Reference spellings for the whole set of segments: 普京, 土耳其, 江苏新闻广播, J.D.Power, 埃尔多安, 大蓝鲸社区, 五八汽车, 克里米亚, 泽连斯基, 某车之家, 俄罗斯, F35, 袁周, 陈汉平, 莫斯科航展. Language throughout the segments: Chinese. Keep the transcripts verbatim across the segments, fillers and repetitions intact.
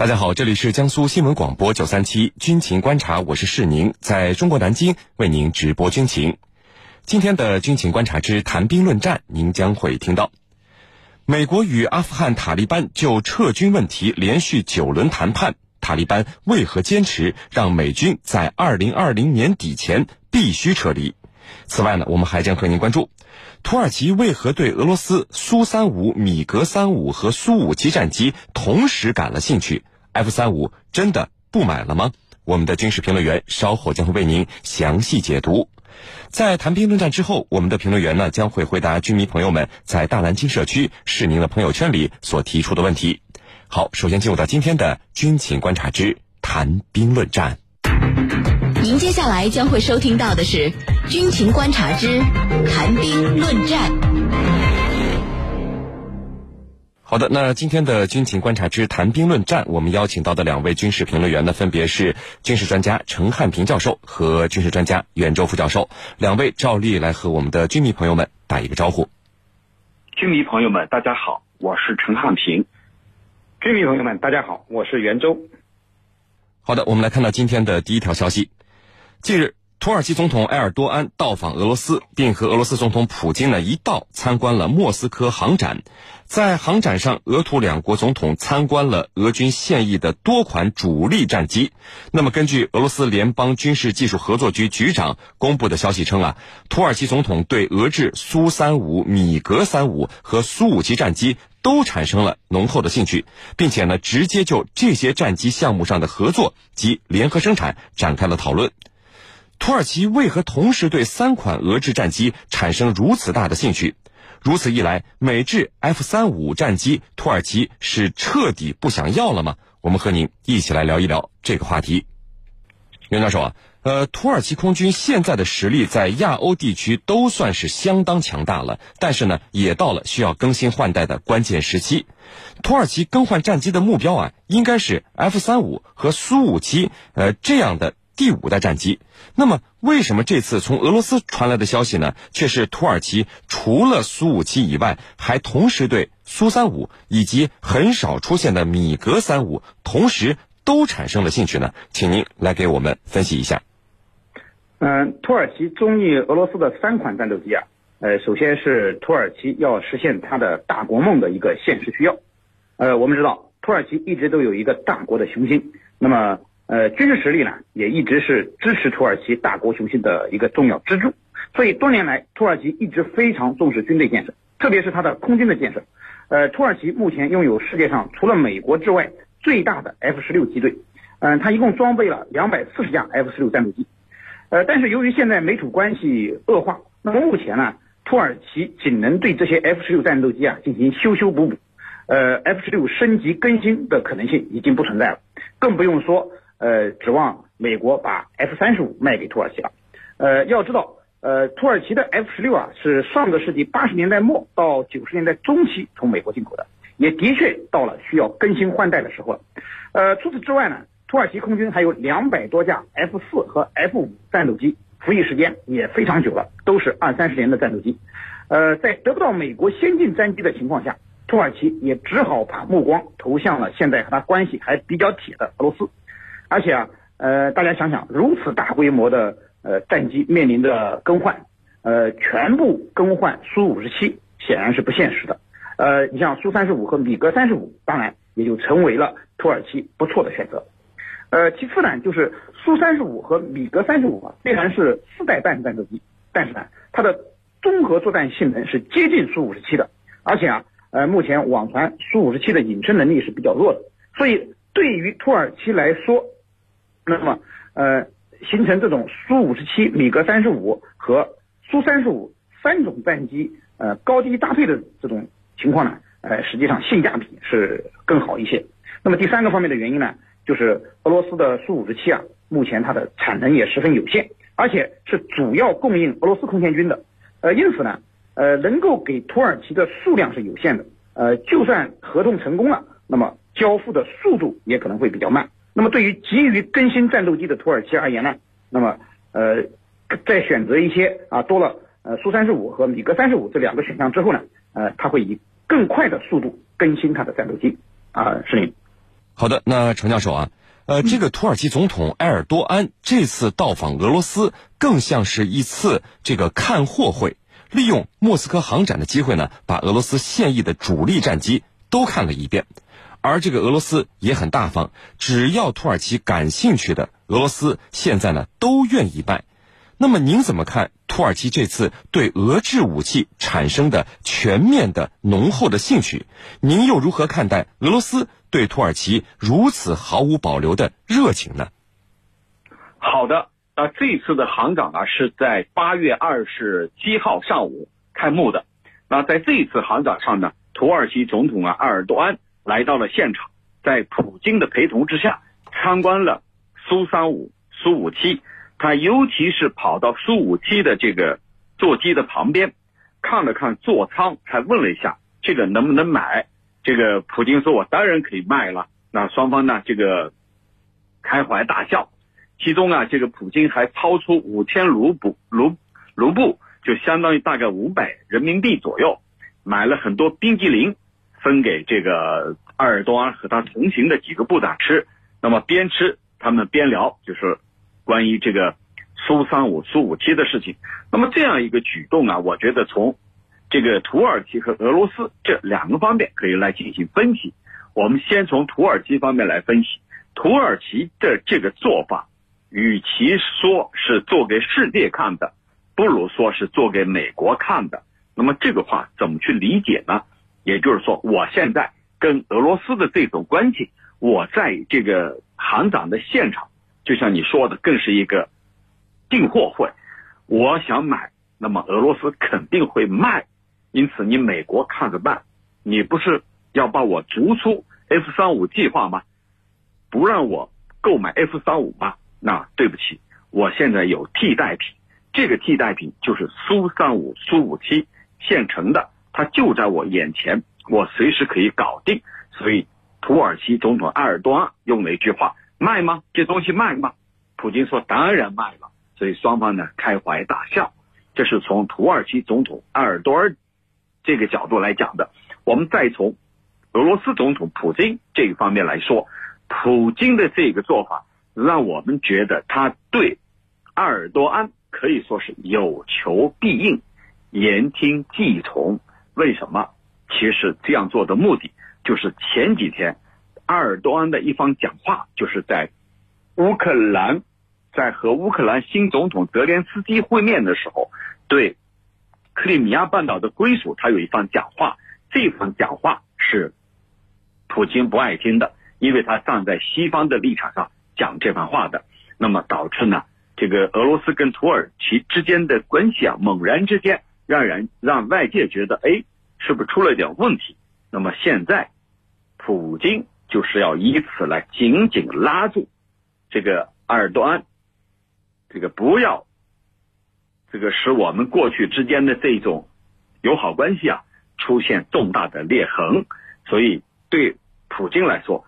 大家好，这里是江苏新闻广播九三七军情观察，我是世宁，在中国南京为您直播军情。今天的军情观察之谈兵论战，您将会听到美国与阿富汗塔利班就撤军问题连续九轮谈判，塔利班为何坚持让美军在二零二零年底前必须撤离？此外呢，我们还将和您关注土耳其为何对俄罗斯苏三十五、米格三十五和苏五十七战机同时感了兴趣， F三十五 真的不买了吗？我们的军事评论员稍后将会为您详细解读。在谈兵论战之后，我们的评论员呢将会回答军迷朋友们在大蓝鲸社区是您的朋友圈里所提出的问题。好，首先进入到今天的军情观察之谈兵论战。您接下来将会收听到的是军情观察之谈兵论战。好的，那今天的军情观察之谈兵论战，我们邀请到的两位军事评论员呢，分别是军事专家陈汉平教授和军事专家袁周副教授。两位照例来和我们的军迷朋友们打一个招呼。军迷朋友们，大家好，我是陈汉平。军迷朋友们，大家好，我是袁周。好的，我们来看到今天的第一条消息。近日，土耳其总统埃尔多安到访俄罗斯，并和俄罗斯总统普京呢一道参观了莫斯科航展。在航展上，俄土两国总统参观了俄军现役的多款主力战机。那么根据俄罗斯联邦军事技术合作局局长公布的消息称啊，土耳其总统对俄制苏三十五、米格三十五和苏五十七战机都产生了浓厚的兴趣，并且呢，直接就这些战机项目上的合作及联合生产展开了讨论。土耳其为何同时对三款俄制战机产生如此大的兴趣？如此一来，美制 F三十五 战机土耳其是彻底不想要了吗？我们和您一起来聊一聊这个话题。袁教授啊，呃，土耳其空军现在的实力在亚欧地区都算是相当强大了，但是呢，也到了需要更新换代的关键时期。土耳其更换战机的目标啊，应该是 F三十五 和苏五十七，呃，这样的第五代战机。那么，为什么这次从俄罗斯传来的消息呢，却是土耳其除了苏五十七以外，还同时对苏三十五以及很少出现的米格三十五同时都产生了兴趣呢？请您来给我们分析一下。嗯，土耳其中意俄罗斯的三款战斗机啊，呃，首先是土耳其要实现它的大国梦的一个现实需要。呃，我们知道土耳其一直都有一个大国的雄心，那么呃，军事实力呢也一直是支持土耳其大国雄心的一个重要支柱。所以多年来，土耳其一直非常重视军队建设，特别是它的空军的建设。呃，土耳其目前拥有世界上除了美国之外最大的 F十六 机队，嗯、呃，它一共装备了两百四十架 F十六 战斗机，呃，但是由于现在美土关系恶化，那么目前呢，土耳其仅能对这些 F十六 战斗机啊进行修修补补，呃 ，F十六 升级更新的可能性已经不存在了，更不用说呃指望美国把 F三十五 卖给土耳其了。呃，要知道，呃，土耳其的 F十六 啊是上个世纪八十年代末到九十年代中期从美国进口的。也的确到了需要更新换代的时候了，呃，除此之外呢，土耳其空军还有两百多架 F四 和 F五 战斗机，服役时间也非常久了，都是二三十年的战斗机，呃，在得不到美国先进战机的情况下，土耳其也只好把目光投向了现在和他关系还比较铁的俄罗斯。而且啊，呃，大家想想，如此大规模的呃战机面临着更换，呃，全部更换苏五十七显然是不现实的。呃，你像苏三十五和米格三十五，当然也就成为了土耳其不错的选择。呃，其次呢，就是苏三十五和米格三十五啊，虽然是四代半战斗机，但是呢，它的综合作战性能是接近苏五十七的，而且啊，呃，目前网传苏五十七的隐身能力是比较弱的，所以对于土耳其来说，那么呃，形成这种苏五十七、米格三十五和苏三十五三种战机呃高低搭配的这种情况呢，呃，实际上性价比是更好一些。那么第三个方面的原因呢，就是俄罗斯的苏五十七啊，目前它的产能也十分有限，而且是主要供应俄罗斯空天军的，呃，因此呢，呃，能够给土耳其的数量是有限的，呃，就算合同成功了，那么交付的速度也可能会比较慢。那么对于急于更新战斗机的土耳其而言呢，那么呃，再选择一些啊多了呃苏三十五和米格三十五这两个选项之后呢，呃，它会以更快的速度更新它的战斗机啊，是您。好的，那程教授啊，呃，这个土耳其总统埃尔多安这次到访俄罗斯，更像是一次这个看货会，利用莫斯科航展的机会呢，把俄罗斯现役的主力战机都看了一遍。而这个俄罗斯也很大方，只要土耳其感兴趣的，俄罗斯现在呢都愿意卖。那么您怎么看土耳其这次对俄制武器产生的全面的浓厚的兴趣？您又如何看待俄罗斯对土耳其如此毫无保留的热情呢？好的，呃，这次的航展呢是在八月二十七号上午开幕的。那在这一次航展上呢，土耳其总统啊埃尔多安来到了现场，在普京的陪同之下参观了苏三五、苏五七，他尤其是跑到苏五七的这个座机的旁边看了看座舱，还问了一下这个能不能买。这个普京说我当然可以卖了，那双方呢这个开怀大笑。其中啊这个普京还掏出五千卢布卢卢布，就相当于大概五百人民币左右，买了很多冰激凌分给这个埃尔多安和他同行的几个部长吃。那么边吃他们边聊，就是关于这个苏三五、苏五七的事情。那么这样一个举动啊，我觉得从这个土耳其和俄罗斯这两个方面可以来进行分析。我们先从土耳其方面来分析，土耳其的这个做法与其说是做给世界看的，不如说是做给美国看的。那么这个话怎么去理解呢？也就是说，我现在跟俄罗斯的这种关系，我在这个航展的现场，就像你说的，更是一个订货会。我想买，那么俄罗斯肯定会卖，因此你美国看着办。你不是要把我逐出 F三五 计划吗？不让我购买 F三五 吗？那对不起，我现在有替代品，这个替代品就是苏三五、苏五七，现成的，它就在我眼前，我随时可以搞定。所以土耳其总统埃尔多安用了一句话，卖吗？这东西卖吗？普京说当然卖了。所以双方呢开怀大笑。这是从土耳其总统埃尔多安这个角度来讲的。我们再从俄罗斯总统普京这一方面来说，普京的这个做法让我们觉得他对埃尔多安可以说是有求必应，言听计从。为什么？其实这样做的目的就是前几天埃尔多安的一番讲话，就是在乌克兰在和乌克兰新总统泽连斯基会面的时候，对克里米亚半岛的归属他有一番讲话。这番讲话是普京不爱听的，因为他站在西方的立场上讲这番话的。那么导致呢这个俄罗斯跟土耳其之间的关系啊猛然之间让人让外界觉得，哎，是不是出了点问题？那么现在，普京就是要以此来紧紧拉住这个埃尔多安，这个不要，这个使我们过去之间的这种友好关系啊出现重大的裂痕。所以对普京来说，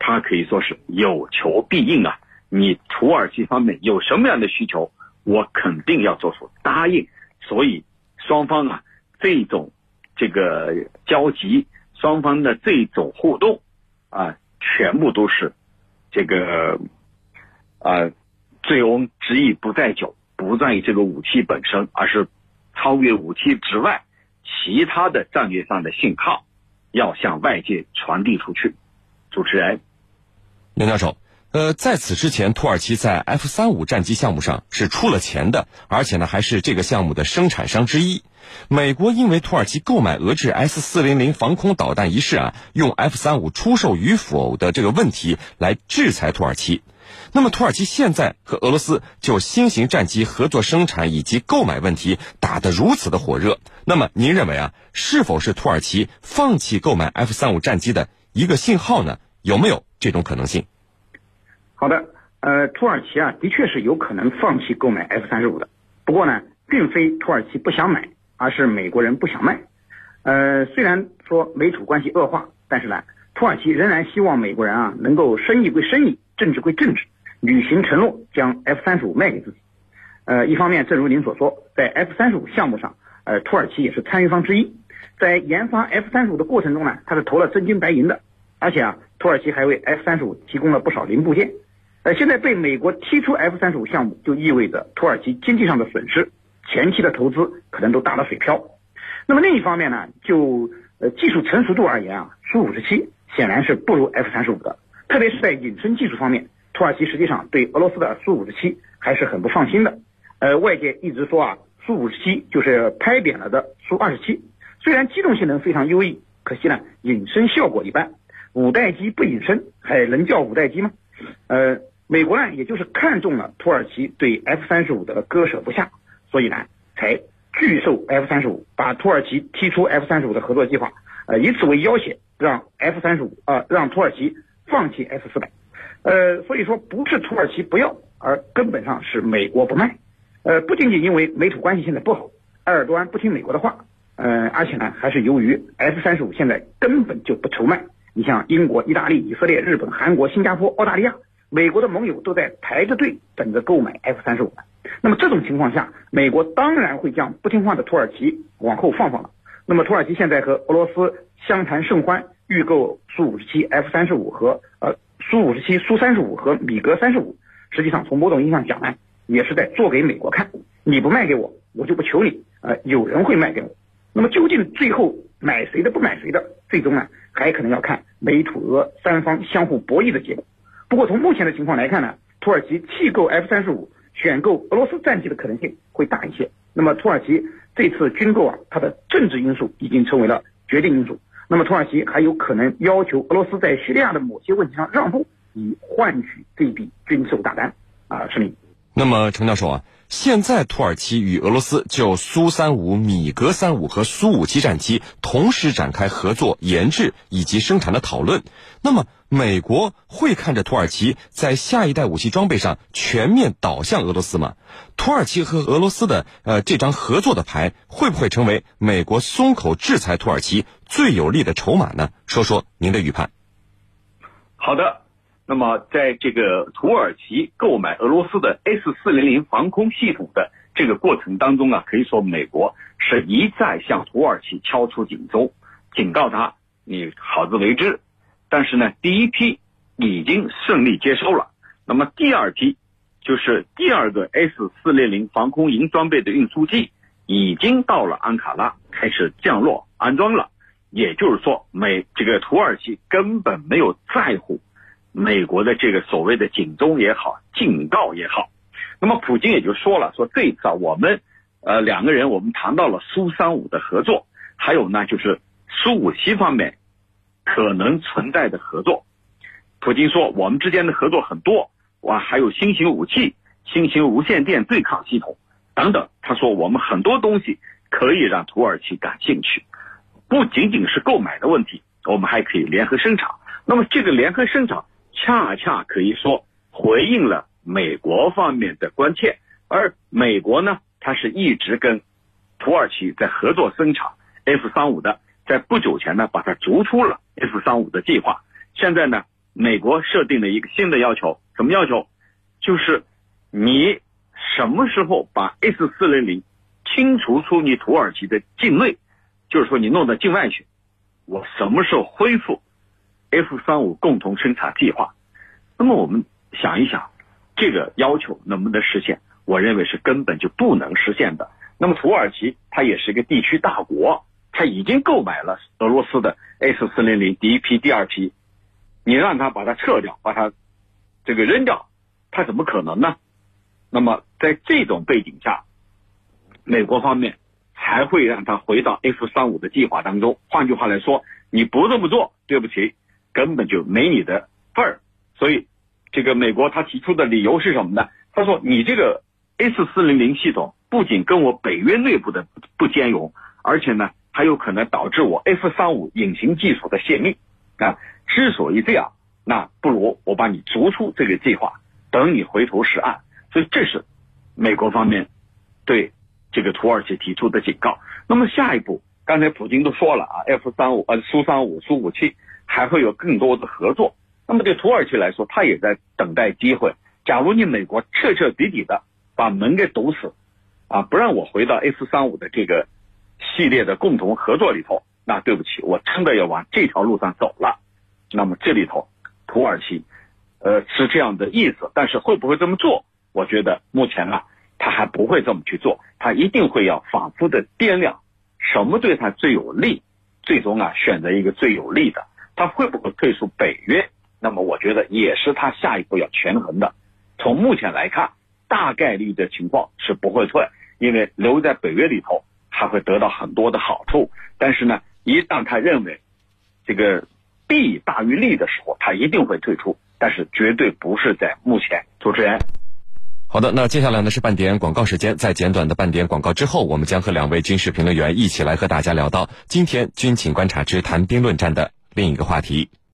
他可以说是有求必应啊！你土耳其方面有什么样的需求，我肯定要做出答应。所以双方啊这种这个交集，双方的这种互动啊，全部都是这个啊，醉翁之意不在酒，不在于这个武器本身，而是超越武器之外其他的战略上的信号要向外界传递出去。主持人梁教授，呃，在此之前，土耳其在 F三五 战机项目上是出了钱的，而且呢还是这个项目的生产商之一。美国因为土耳其购买俄制 S四零零 防空导弹一事啊，用 F三五 出售与否的这个问题来制裁土耳其。那么土耳其现在和俄罗斯就新型战机合作生产以及购买问题打得如此的火热，那么您认为啊，是否是土耳其放弃购买 F三五 战机的一个信号呢？有没有这种可能性？好的，呃，土耳其啊，的确是有可能放弃购买 F三十五 的。不过呢，并非土耳其不想买，而是美国人不想卖。呃，虽然说美土关系恶化，但是呢，土耳其仍然希望美国人啊能够生意归生意，政治归政治，履行承诺，将 F三十五 卖给自己。呃，一方面，正如您所说，在 F三十五 项目上，呃，土耳其也是参与方之一。在研发 F三十五 的过程中呢，它是投了真金白银的，而且啊。土耳其还为 F 三十五 提供了不少零部件。呃，现在被美国踢出 F 三十五 项目，就意味着土耳其经济上的损失，前期的投资可能都打了水漂。那么另一方面呢，就呃技术成熟度而言啊，苏 五十七显然是不如 F 三十五 的，特别是在隐身技术方面，土耳其实际上对俄罗斯的苏 五十七还是很不放心的。呃，外界一直说啊，苏 五十七就是拍扁了的苏 二十七，虽然机动性能非常优异，可惜呢隐身效果一般，五代机不隐身还能叫五代机吗？呃，美国呢也就是看中了土耳其对 F 三十五 的割舍不下，所以呢才拒售 F 三十五， 把土耳其踢出 F 三十五 的合作计划，呃，以此为要挟，让 F 三十五 啊、呃，让土耳其放弃 F 四百， 呃，所以说不是土耳其不要，而根本上是美国不卖，呃，不仅仅因为美土关系现在不好，埃尔多安不听美国的话，呃，而且呢还是由于 F 三十五 现在根本就不愁卖，你像英国、意大利、以色列、日本、韩国、新加坡、澳大利亚，美国的盟友都在排着队等着购买 F 三十五。那么这种情况下，美国当然会将不听话的土耳其往后放放了。那么土耳其现在和俄罗斯相谈甚欢，预购苏 五十七、F 三十五 和呃苏 五十七、苏 三十五 和米格 三十五， 实际上从某种意义上讲呢，也是在做给美国看，你不卖给我，我就不求你，呃，有人会卖给我。那么究竟最后买谁的不买谁的，最终呢还可能要看美土俄三方相互博弈的结果。不过从目前的情况来看呢，土耳其弃购 F 三十五，选购俄罗斯战机的可能性会大一些。那么土耳其这次军购啊，它的政治因素已经成为了决定因素。那么土耳其还有可能要求俄罗斯在叙利亚的某些问题上让步，以换取这笔军售大单啊，是你。那么程教授啊，现在土耳其与俄罗斯就苏 三十五、米格 三十五 和苏 五十七 战机同时展开合作、研制以及生产的讨论。那么美国会看着土耳其在下一代武器装备上全面倒向俄罗斯吗？土耳其和俄罗斯的呃这张合作的牌会不会成为美国松口制裁土耳其最有力的筹码呢？说说您的预判。好的。那么在这个土耳其购买俄罗斯的 S 四百 防空系统的这个过程当中啊，可以说美国是一再向土耳其敲出警钟，警告他你好自为之。但是呢，第一批已经顺利接收了，那么第二批就是第二个 S 四百 防空营装备的运输机已经到了安卡拉，开始降落安装了。也就是说，美这个土耳其根本没有在乎美国的这个所谓的警钟也好，警告也好。那么普京也就说了，说这一次啊，我们呃两个人我们谈到了苏 三十五 的合作，还有呢就是苏 五十七 方面可能存在的合作。普京说，我们之间的合作很多，哇，还有新型武器、新型无线电对抗系统等等。他说我们很多东西可以让土耳其感兴趣，不仅仅是购买的问题，我们还可以联合生产。那么这个联合生产恰恰可以说回应了美国方面的关切，而美国呢，它是一直跟土耳其在合作生产 F 三十五 的，在不久前呢把它逐出了 F 三十五 的计划。现在呢，美国设定了一个新的要求，什么要求？就是你什么时候把 S 四百 清除出你土耳其的境内，就是说你弄到境外去，我什么时候恢复F 三十五 共同生产计划。那么我们想一想，这个要求能不能实现？我认为是根本就不能实现的。那么土耳其它也是一个地区大国，它已经购买了俄罗斯的 S 四百 第一批、第二批，你让它把它撤掉，把它这个扔掉，它怎么可能呢？那么在这种背景下，美国方面才会让它回到 F 三十五 的计划当中。换句话来说，你不这么做，对不起，根本就没你的份儿。所以这个美国他提出的理由是什么呢？他说你这个 S 四百 系统不仅跟我北约内部的不兼容，而且呢还有可能导致我 F 三十五 隐形技术的泄密啊。之所以这样，那不如我把你逐出这个计划，等你回头是岸。所以这是美国方面对这个土耳其提出的警告。那么下一步，刚才普京都说了啊 ，F 三十五 呃苏三十五、苏五十七还会有更多的合作。那么对土耳其来说，他也在等待机会。假如你美国彻彻底底的把门给堵死，啊，不让我回到 F 三十五 的这个系列的共同合作里头，那对不起，我真的要往这条路上走了。那么这里头土耳其，呃，是这样的意思。但是会不会这么做？我觉得目前啊，他还不会这么去做，他一定会要反复的掂量什么对他最有利，最终啊选择一个最有利的。他会不会退出北约？那么我觉得也是他下一步要权衡的。从目前来看，大概率的情况是不会退，因为留在北约里头还会得到很多的好处。但是呢，一旦他认为这个弊大于利的时候，他一定会退出，但是绝对不是在目前。主持人。好的，那接下来呢是半点广告时间，在简短的半点广告之后，我们将和两位军事评论员一起来和大家聊到今天军情观察之谈兵论战的另一个话题。